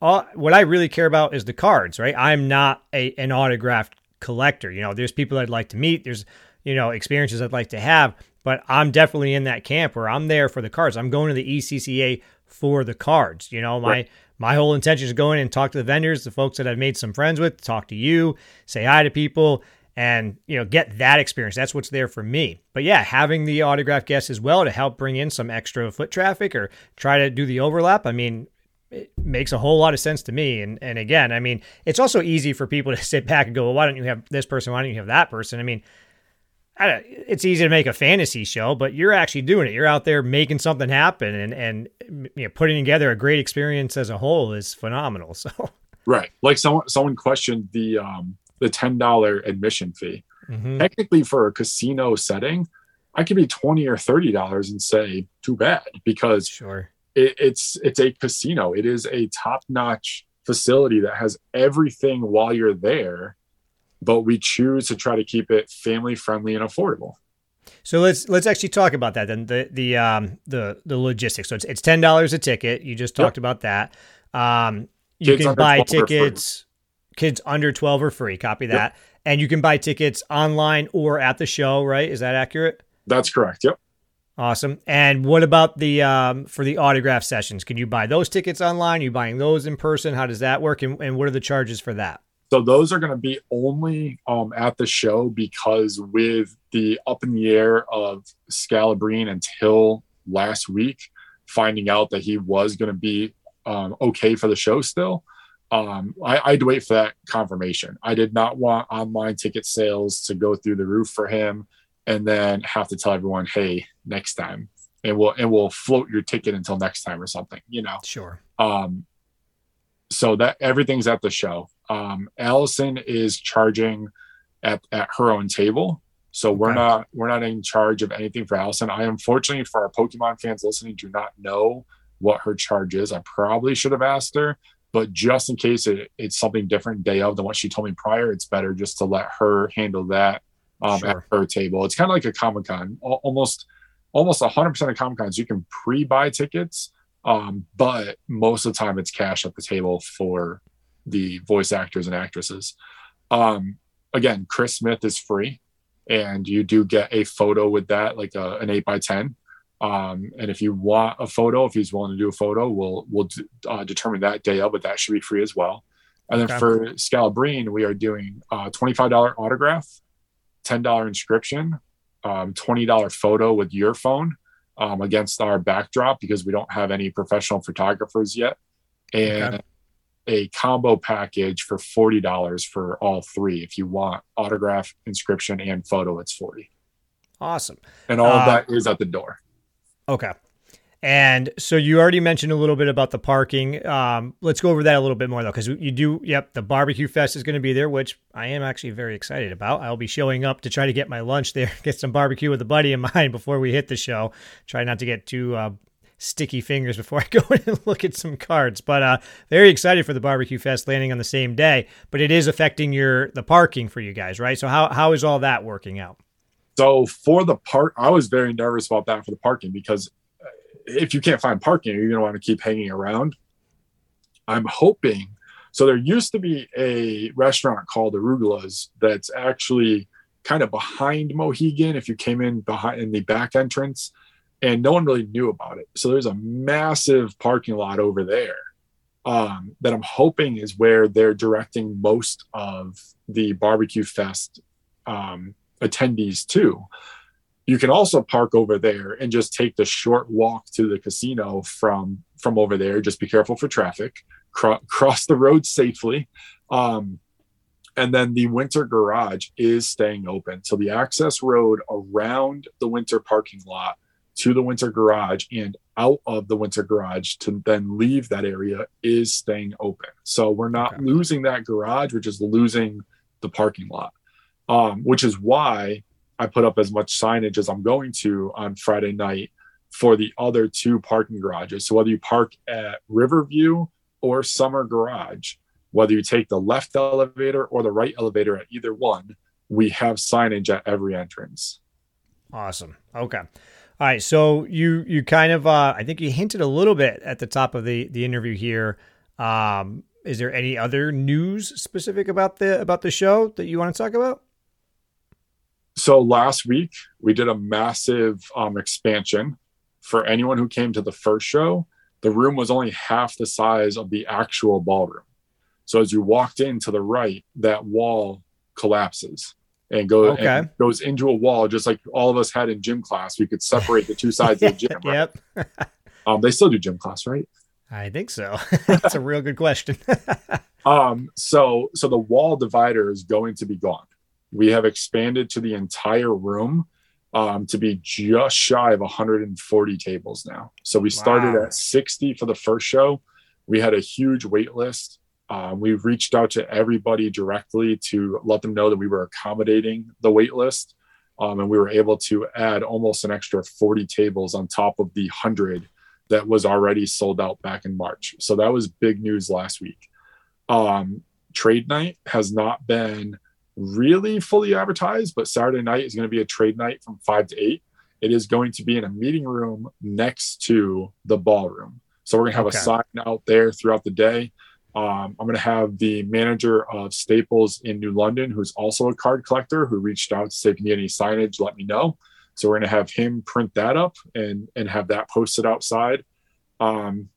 All, what I really care about is the cards, right? I'm not a an autograph collector. You know, there's people I'd like to meet. There's, you know, experiences I'd like to have, but I'm definitely in that camp where I'm there for the cards. I'm going to the E C C A for the cards. You know, my right. My whole intention is to go in and talk to the vendors, the folks that I've made some friends with, talk to you, say hi to people, and, you know, get that experience. That's what's there for me. But yeah, having the autograph guests as well to help bring in some extra foot traffic or try to do the overlap, I mean, it makes a whole lot of sense to me. And and again, I mean, it's also easy for people to sit back and go, well, why don't you have this person? Why don't you have that person? I mean, I don't, it's easy to make a fantasy show, but you're actually doing it. You're out there making something happen, and, and you know, putting together a great experience as a whole is phenomenal. So, right. Like someone, someone questioned the, um, the ten dollars admission fee. Mm-hmm. Technically for a casino setting, I could be twenty or thirty dollars and say, too bad, because sure. it, it's, it's a casino. It is a top-notch facility that has everything while you're there, but we choose to try to keep it family friendly and affordable. So let's let's actually talk about that then, the the um the the logistics. So it's it's ten dollars a ticket. You just talked yep. about that. Um, you kids can buy tickets. Kids under twelve are free. Copy that. Yep. And you can buy tickets online or at the show. Right? Is that accurate? That's correct. Yep. Awesome. And what about the um for the autograph sessions? Can you buy those tickets online? Are you buying those in person? How does that work? And, and what are the charges for that? So those are going to be only um, at the show, because with the up in the air of Scalabrine until last week, finding out that he was going to be um, okay for the show still, um, I, I'd wait for that confirmation. I did not want online ticket sales to go through the roof for him and then have to tell everyone, hey, next time, and we'll, and we'll float your ticket until next time or something, you know? Sure. Um, so that everything's at the show. Um, Allison is charging at, at her own table. So we're okay. not, we're not in charge of anything for Allison. I, unfortunately for our Pokemon fans listening, do not know what her charge is. I probably should have asked her, but just in case it, it's something different day of than what she told me prior, it's better just to let her handle that um, sure. at her table. It's kind of like a Comic-Con. Almost almost one hundred percent of Comic-Cons, you can pre-buy tickets, um, but most of the time it's cash at the table for the voice actors and actresses. Um, again, Chris Smith is free, and you do get a photo with that, like a, an eight by ten. Um, and if you want a photo, if he's willing to do a photo, we'll we'll uh, determine that day up, but that should be free as well. And then okay. for Scalabrine, we are doing uh, twenty-five dollars autograph, ten dollars inscription, um, twenty dollars photo with your phone um, against our backdrop, because we don't have any professional photographers yet. And okay. a combo package for forty dollars for all three. If you want autograph, inscription, and photo, it's forty dollars. Awesome. And all uh, of that is at the door. Okay. And so you already mentioned a little bit about the parking. Um, let's go over that a little bit more, though, because you do, yep, the Barbecue Fest is going to be there, which I am actually very excited about. I'll be showing up to try to get my lunch there, get some barbecue with a buddy of mine before we hit the show. Try not to get too uh, sticky fingers before I go in and look at some cards. But uh, very excited for the Barbecue Fest landing on the same day. But it is affecting your the parking for you guys, right? So how how is all that working out? So for the park, I was very nervous about that for the parking, because if you can't find parking, you're going to want to keep hanging around. I'm hoping. So there used to be a restaurant called Arugula's that's actually kind of behind Mohegan. If you came in behind in the back entrance, and no one really knew about it. So there's a massive parking lot over there um, that I'm hoping is where they're directing most of the Barbecue Fest um attendees too. You can also park over there and just take the short walk to the casino from from over there. Just be careful for traffic. Cro- cross the road safely. Um, and then the Winter Garage is staying open. So the access road around the Winter parking lot to the Winter Garage and out of the Winter Garage to then leave that area is staying open. So we're not okay. losing that garage. We're just losing the parking lot. Um, which is why I put up as much signage as I'm going to on Friday night for the other two parking garages. So whether you park at Riverview or Summer Garage, whether you take the left elevator or the right elevator at either one, we have signage at every entrance. Awesome. Okay. All right. So you, you kind of, uh, I think you hinted a little bit at the top of the, the interview here. Um, is there any other news specific about the, about the show that you want to talk about? So last week we did a massive um, expansion for anyone who came to the first show. The room was only half the size of the actual ballroom. So as you walked in to the right, that wall collapses and, go, okay. and goes into a wall. Just like all of us had in gym class, we could separate the two sides of the gym. Right? Yep. um, they still do gym class, right? I think so. That's a real good question. um, so, so the wall divider is going to be gone. We have expanded to the entire room um, to be just shy of one hundred forty tables now. So we started wow. at sixty for the first show. We had a huge wait list. Um, we reached out to everybody directly to let them know that we were accommodating the wait list. Um, and we were able to add almost an extra forty tables on top of the one hundred that was already sold out back in March. So that was big news last week. Um, trade night has not been really fully advertised, but Saturday night is going to be a trade night from five to eight. It is going to be in a meeting room next to the ballroom. So we're going to have okay. a sign out there throughout the day. Um, I'm going to have the manager of Staples in New London, who's also a card collector, who reached out to say, if you need any signage, let me know. So we're going to have him print that up and, and have that posted outside. Um,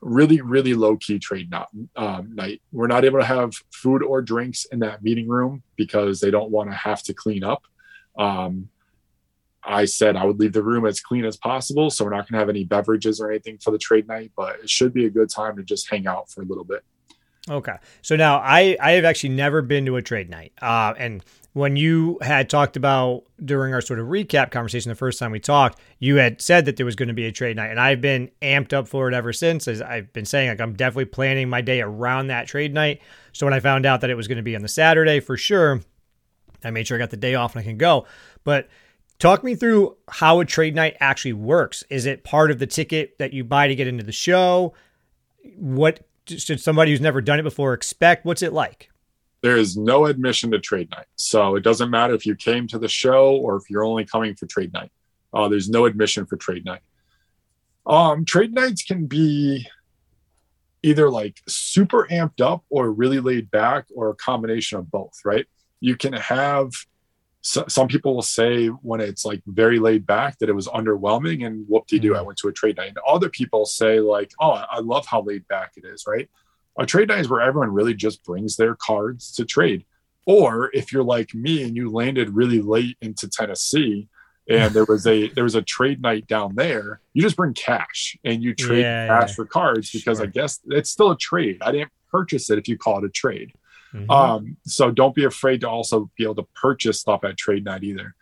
really, really low-key trade not, um, night. We're not able to have food or drinks in that meeting room because they don't want to have to clean up. Um, I said I would leave the room as clean as possible, so we're not going to have any beverages or anything for the trade night, but it should be a good time to just hang out for a little bit. Okay. So now I, I have actually never been to a trade night. Uh, and when you had talked about during our sort of recap conversation, the first time we talked, you had said that there was going to be a trade night, and I've been amped up for it ever since. As I've been saying, like, I'm definitely planning my day around that trade night. So when I found out that it was going to be on the Saturday for sure, I made sure I got the day off and I can go. But Talk me through how a trade night actually works. Is it part of the ticket that you buy to get into the show? What should somebody who's never done it before expect? What's it like? There is no admission to trade night. So it doesn't matter if you came to the show or if you're only coming for trade night. Uh, there's no admission for trade night. Um, trade nights can be either like super amped up or really laid back or a combination of both, right? You can have... So, some people will say when it's like very laid back that it was underwhelming and whoop-de-doo, mm-hmm. I went to a trade night. And other people say like, oh, I love how laid back it is, right? A trade night is where everyone really just brings their cards to trade. Or if you're like me and you landed really late into Tennessee and there was a there was a trade night down there, you just bring cash and you trade yeah, cash yeah. for cards because sure. I guess it's still a trade. I didn't purchase it if you call it a trade. Mm-hmm. Um, so don't be afraid to also be able to purchase stuff at trade night either.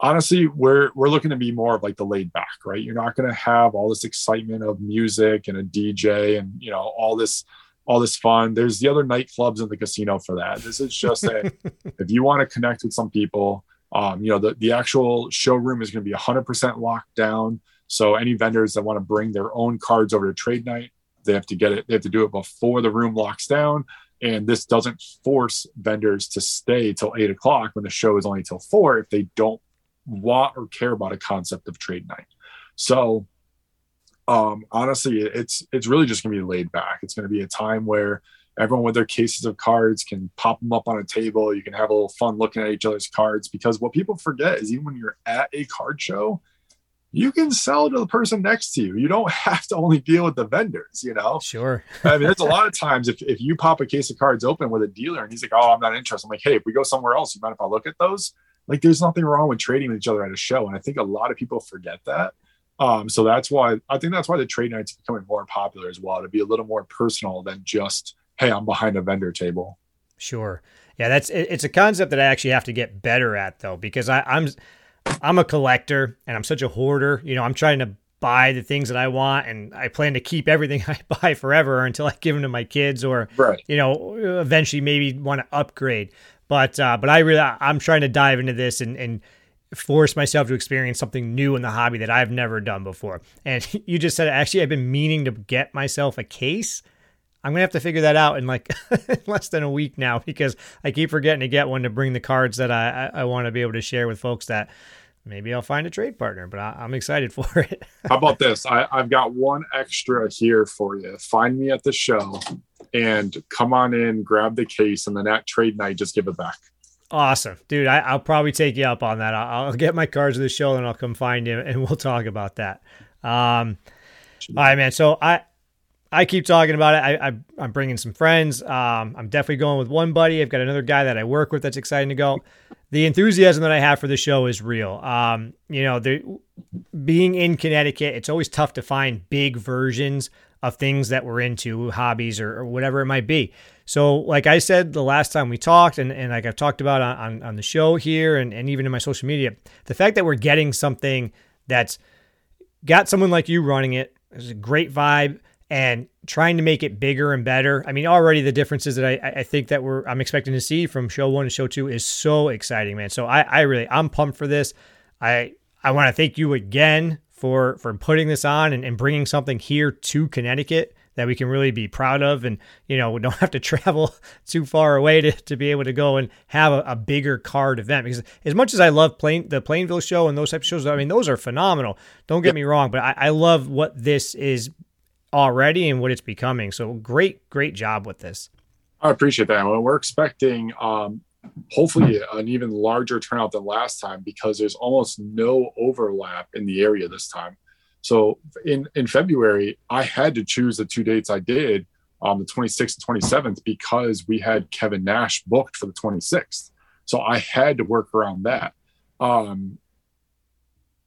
Honestly, we're, we're looking to be more of like the laid back, right? You're not going to have all this excitement of music and a D J and, you know, all this, all this fun. There's the other nightclubs in the casino for that. This is just a, if you want to connect with some people, um, you know, the, the actual showroom is going to be a hundred percent locked down. So any vendors that want to bring their own cards over to trade night, they have to get it. They have to do it before the room locks down. And this doesn't force vendors to stay till eight o'clock when the show is only till four if they don't want or care about a concept of trade night. So um, honestly, it's it's really just going to be laid back. It's going to be a time where everyone with their cases of cards can pop them up on a table. You can have a little fun looking at each other's cards, because what people forget is even when you're at a card show, you can sell to the person next to you. You don't have to only deal with the vendors, you know? Sure. I mean, there's a lot of times if, if you pop a case of cards open with a dealer and he's like, oh, I'm not interested. I'm like, hey, if we go somewhere else, you mind if I look at those? Like, there's nothing wrong with trading with each other at a show. And I think a lot of people forget that. Um, so that's why, I think that's why the trade night's becoming more popular as well, to be a little more personal than just, hey, I'm behind a vendor table. Sure. Yeah, that's, it's a concept that I actually have to get better at though, because I, I'm, I'm a collector and I'm such a hoarder. You know, I'm trying to buy the things that I want, and I plan to keep everything I buy forever until I give them to my kids or, right. you know, eventually maybe want to upgrade. But, uh, but I really, I'm trying to dive into this and, and force myself to experience something new in the hobby that I've never done before. And you just said, actually, I've been meaning to get myself a case. I'm going to have to figure that out in like less than a week now, because I keep forgetting to get one to bring the cards that I, I, I want to be able to share with folks that maybe I'll find a trade partner, but I, I'm excited for it. How about this? I, I've got one extra here for you. Find me at the show and come on in, grab the case, and then at trade night, just give it back. Awesome. Dude, I, I'll probably take you up on that. I'll, I'll get my cards to the show and I'll come find you and we'll talk about that. Um, all right, man. So I, I keep talking about it. I, I, I'm bringing some friends. Um, I'm definitely going with one buddy. I've got another guy that I work with that's exciting to go. The enthusiasm that I have for the show is real. Um, you know, the, being in Connecticut, it's always tough to find big versions of things that we're into, hobbies or, or whatever it might be. So like I said the last time we talked, and, and like I've talked about on, on, on the show here and, and even in my social media, the fact that we're getting something that's got someone like you running it is a great vibe. And trying to make it bigger and better. I mean, already the differences that I, I think that we're I'm expecting to see from show one to show two is so exciting, man. So I, I really, I'm pumped for this. I I want to thank you again for for putting this on and, and bringing something here to Connecticut that we can really be proud of. And, you know, we don't have to travel too far away to, to be able to go and have a, a bigger card event. Because as much as I love Plain, the Plainville show and those type of shows, I mean, those are phenomenal. Don't get me wrong, but I, I love what this is already and what it's becoming. So great, great job with this. I appreciate that. Well, we're expecting um, hopefully an even larger turnout than last time, because there's almost no overlap in the area this time. So in, in February, I had to choose the two dates I did, um, the twenty-sixth and twenty-seventh, because we had Kevin Nash booked for the twenty-sixth. So I had to work around that. Um,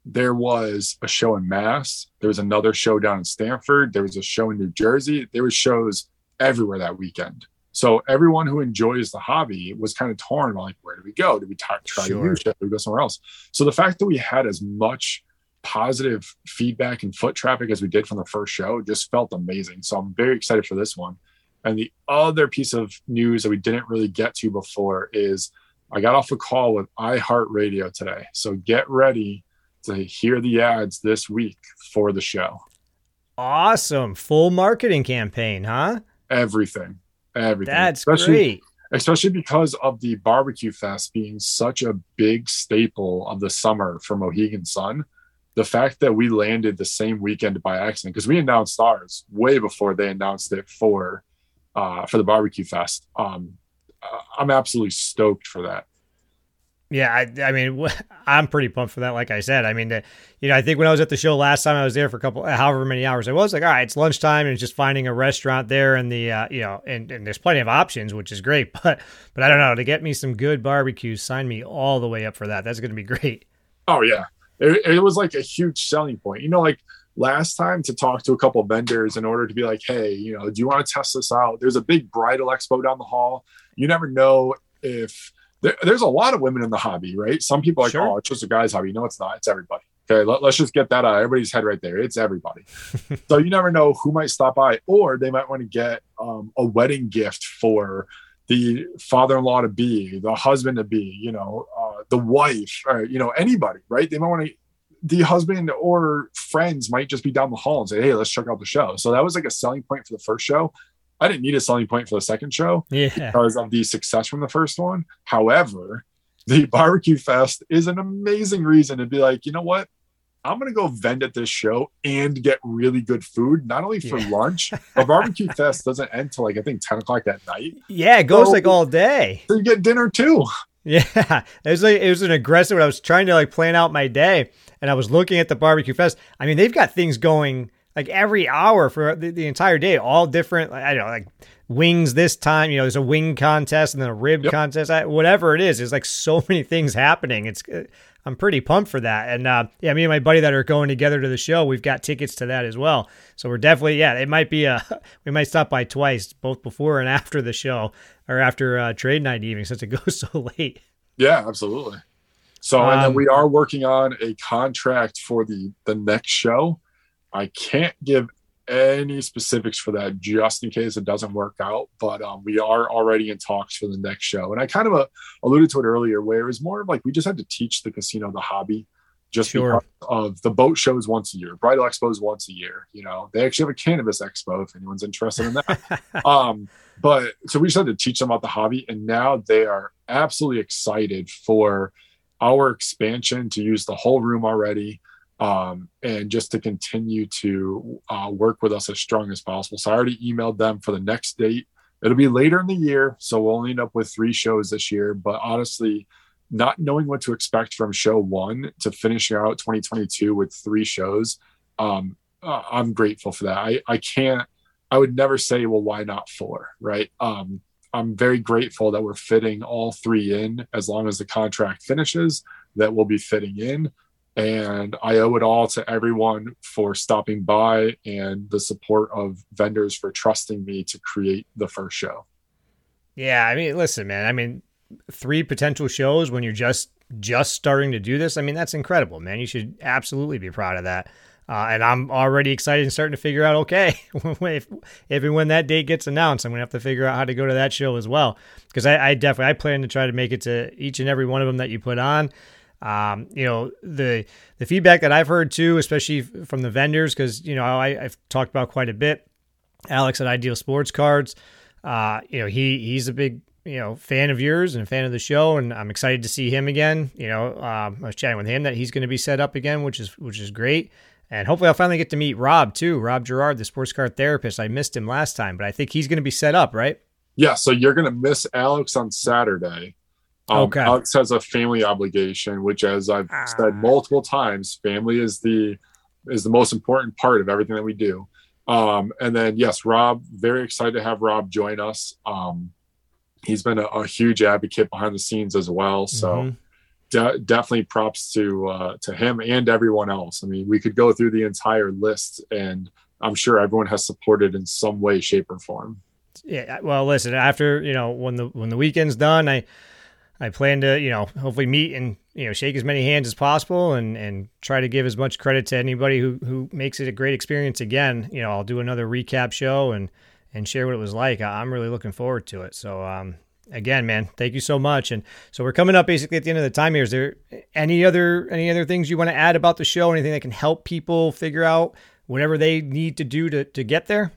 there was a show in Mass. There was another show down in Stamford. There was a show in New Jersey. There were shows everywhere that weekend. So everyone who enjoys the hobby was kind of torn. Like, where do we go? Do we try, try sure. to new show? Do we go somewhere else? So the fact that we had as much positive feedback and foot traffic as we did from the first show just felt amazing. So I'm very excited for this one. And the other piece of news that we didn't really get to before is I got off a call with iHeartRadio today. So get ready to hear the ads this week for the show. Awesome. Full marketing campaign, huh? Everything. Everything. That's especially, great. Especially because of the Barbecue Fest being such a big staple of the summer for Mohegan Sun. The fact that we landed the same weekend by accident, because we announced ours way before they announced it for uh, for the Barbecue Fest. Um, I'm absolutely stoked for that. Yeah, I, I mean, I'm pretty pumped for that. Like I said, I mean, the, you know, I think when I was at the show last time, I was there for a couple, however many hours it was. Like, all right, it's lunchtime, and it's just finding a restaurant there, and the, uh, you know, and, and there's plenty of options, which is great. But, but I don't know, to get me some good barbecue, sign me all the way up for that. That's going to be great. Oh yeah, it, it was like a huge selling point. You know, like last time, to talk to a couple of vendors in order to be like, hey, you know, do you want to test this out? There's a big bridal expo down the hall. You never know if. There's a lot of women in the hobby, right? Some people are like, sure. Oh, it's just a guy's hobby. No, it's not. It's everybody. Okay, let, let's just get that out of everybody's head right there. It's everybody. So you never know who might stop by, or they might want to get um, a wedding gift for the father-in-law to be, the husband to be, you know, uh, the wife, or, you know, anybody, right? They might want to, the husband or friends might just be down the hall and say, hey, let's check out the show. So that was like a selling point for the first show. I didn't need a selling point for the second show yeah. because of the success from the first one. However, the Barbecue Fest is an amazing reason to be like, you know what? I'm going to go vend at this show and get really good food, not only for yeah. lunch. The Barbecue Fest doesn't end till like, I think, ten o'clock that night. Yeah, it goes so, like all day. So you get dinner too. Yeah, it was like, it was an aggressive, I was trying to like plan out my day, and I was looking at the Barbecue Fest. I mean, they've got things going like every hour for the, the entire day, all different, I don't know, like wings this time, you know, there's a wing contest and then a rib yep. contest, whatever it is. There's like so many things happening. It's, I'm pretty pumped for that. And uh, yeah, me and my buddy that are going together to the show, we've got tickets to that as well. So we're definitely, yeah, it might be a, we might stop by twice, both before and after the show, or after uh, trade night evening, since it goes so late. Yeah, absolutely. So um, and then we are working on a contract for the the next show. I can't give any specifics for that just in case it doesn't work out, but um, we are already in talks for the next show. And I kind of uh, alluded to it earlier, where it was more of like, we just had to teach the casino the hobby, just sure. because of the boat shows once a year, bridal expos once a year. You know, they actually have a cannabis expo if anyone's interested in that. um, but so we just had to teach them about the hobby, and now they are absolutely excited for our expansion to use the whole room already. Um, and just to continue to uh, work with us as strong as possible. So I already emailed them for the next date. It'll be later in the year, so we'll end up with three shows this year. But honestly, not knowing what to expect from show one to finishing out twenty twenty-two with three shows, um, uh, I'm grateful for that. I, I can't, I would never say, well, why not four, right? Um, I'm very grateful that we're fitting all three in. As long as the contract finishes, that will be fitting in. And I owe it all to everyone for stopping by and the support of vendors for trusting me to create the first show. Yeah, I mean, listen, man, I mean, three potential shows when you're just just starting to do this. I mean, that's incredible, man. You should absolutely be proud of that. Uh, and I'm already excited and starting to figure out, okay, if, if and when that date gets announced, I'm going to have to figure out how to go to that show as well. Because I, I definitely I plan to try to make it to each and every one of them that you put on. Um, you know, the, the feedback that I've heard too, especially from the vendors, cause you know, I, I've talked about quite a bit, Alex at Ideal Sports Cards. Uh, you know, he, he's a big, you know, fan of yours and a fan of the show, and I'm excited to see him again. You know, um, I was chatting with him that he's going to be set up again, which is, which is great. And hopefully I'll finally get to meet Rob too. Rob Girard, the sports card therapist. I missed him last time, but I think he's going to be set up, right? Yeah. So you're going to miss Alex on Saturday. Um, okay. Alex has a family obligation, which, as I've ah. said multiple times, family is the is the most important part of everything that we do. Um, and then, yes, Rob, very excited to have Rob join us. Um, he's been a, a huge advocate behind the scenes as well. So mm-hmm. de- definitely props to uh, to him and everyone else. I mean, we could go through the entire list, and I'm sure everyone has supported in some way, shape, or form. Yeah. Well, listen, after, you know, when the when the weekend's done, I. I plan to, you know, hopefully meet and, you know, shake as many hands as possible and, and try to give as much credit to anybody who, who makes it a great experience again. You know, I'll do another recap show and, and share what it was like. I'm really looking forward to it. So, um, again, man, thank you so much. And so we're coming up basically at the end of the time here. Is there any other any other things you want to add about the show? Anything that can help people figure out whatever they need to do to to get there?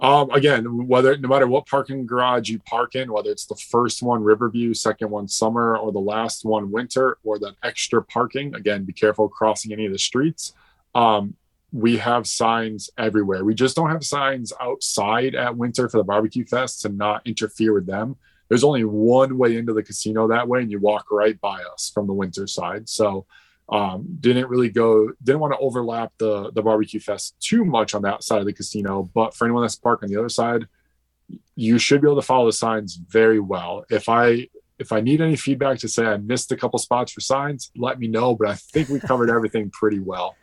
Um, again, whether no matter what parking garage you park in, whether it's the first one Riverview, second one Summer, or the last one Winter, or the extra parking, again, be careful crossing any of the streets. Um, we have signs everywhere. We just don't have signs outside at Winter for the barbecue fest to not interfere with them. There's only one way into the casino that way, and you walk right by us from the Winter side. So um, didn't really go, didn't want to overlap the, the barbecue fest too much on that side of the casino, but for anyone that's parked on the other side, you should be able to follow the signs very well. If I, if I need any feedback to say I missed a couple spots for signs, let me know, but I think we covered everything pretty well.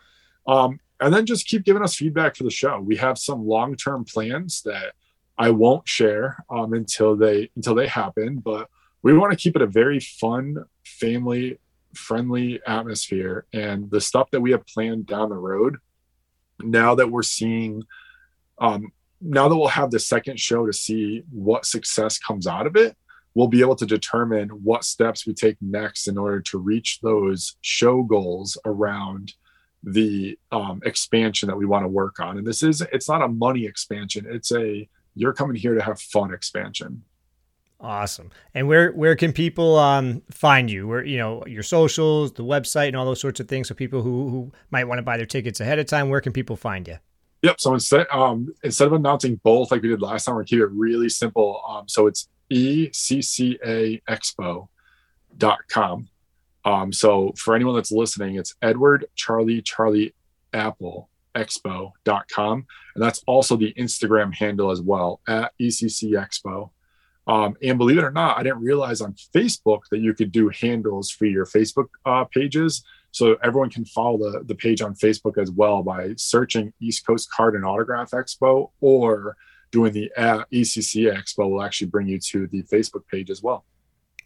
Um, and then just keep giving us feedback for the show. We have some long-term plans that I won't share, um, until they, until they happen, but we want to keep it a very fun, family friendly atmosphere, and the stuff that we have planned down the road, now that we're seeing um now that we'll have the second show to see what success comes out of it, we'll be able to determine what steps we take next in order to reach those show goals around the um expansion that we want to work on. And this is, it's not a money expansion, it's a you're coming here to have fun expansion. Awesome. And where, where can people um, find you? Where, you know, your socials, the website, and all those sorts of things. So people who, who might want to buy their tickets ahead of time, where can people find you? Yep. So instead, um, instead of announcing both like we did last time, we're keeping it really simple. Um, so it's E C C A Expo dot com. Um, so for anyone that's listening, it's Edward Charlie Charlie Apple Expo dot com. And that's also the Instagram handle as well, at E C C Expo. Um, and believe it or not, I didn't realize on Facebook that you could do handles for your Facebook uh, pages. So everyone can follow the, the page on Facebook as well by searching East Coast Card and Autograph Expo, or doing the uh, E C C A Expo will actually bring you to the Facebook page as well.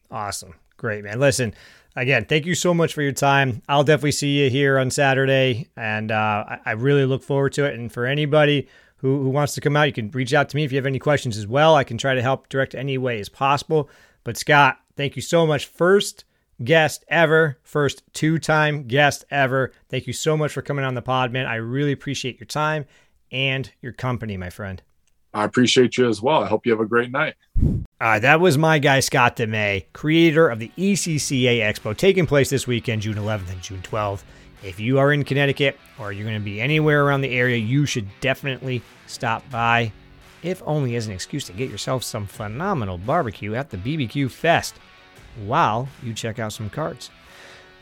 Awesome. Great, man. Listen, again, thank you so much for your time. I'll definitely see you here on Saturday, and uh, I, I really look forward to it. And for anybody Who, who wants to come out, you can reach out to me if you have any questions as well. I can try to help direct any way as possible. But Scott, thank you so much. First guest ever, first two-time guest ever. Thank you so much for coming on the pod, man. I really appreciate your time and your company, my friend. I appreciate you as well. I hope you have a great night. All right, that was my guy, Scott DeMay, creator of the E C C A Expo, taking place this weekend, June eleventh and June twelfth. If you are in Connecticut, or you're going to be anywhere around the area, you should definitely stop by, if only as an excuse to get yourself some phenomenal barbecue at the B B Q Fest while you check out some cards.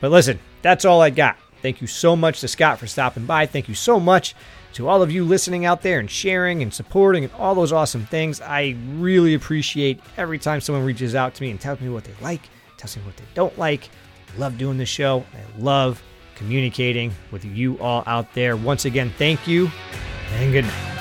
But listen, that's all I got. Thank you so much to Scott for stopping by. Thank you so much to all of you listening out there and sharing and supporting and all those awesome things. I really appreciate every time someone reaches out to me and tells me what they like, tells me what they don't like. I love doing this show. I love communicating with you all out there. Once again, thank you and good night.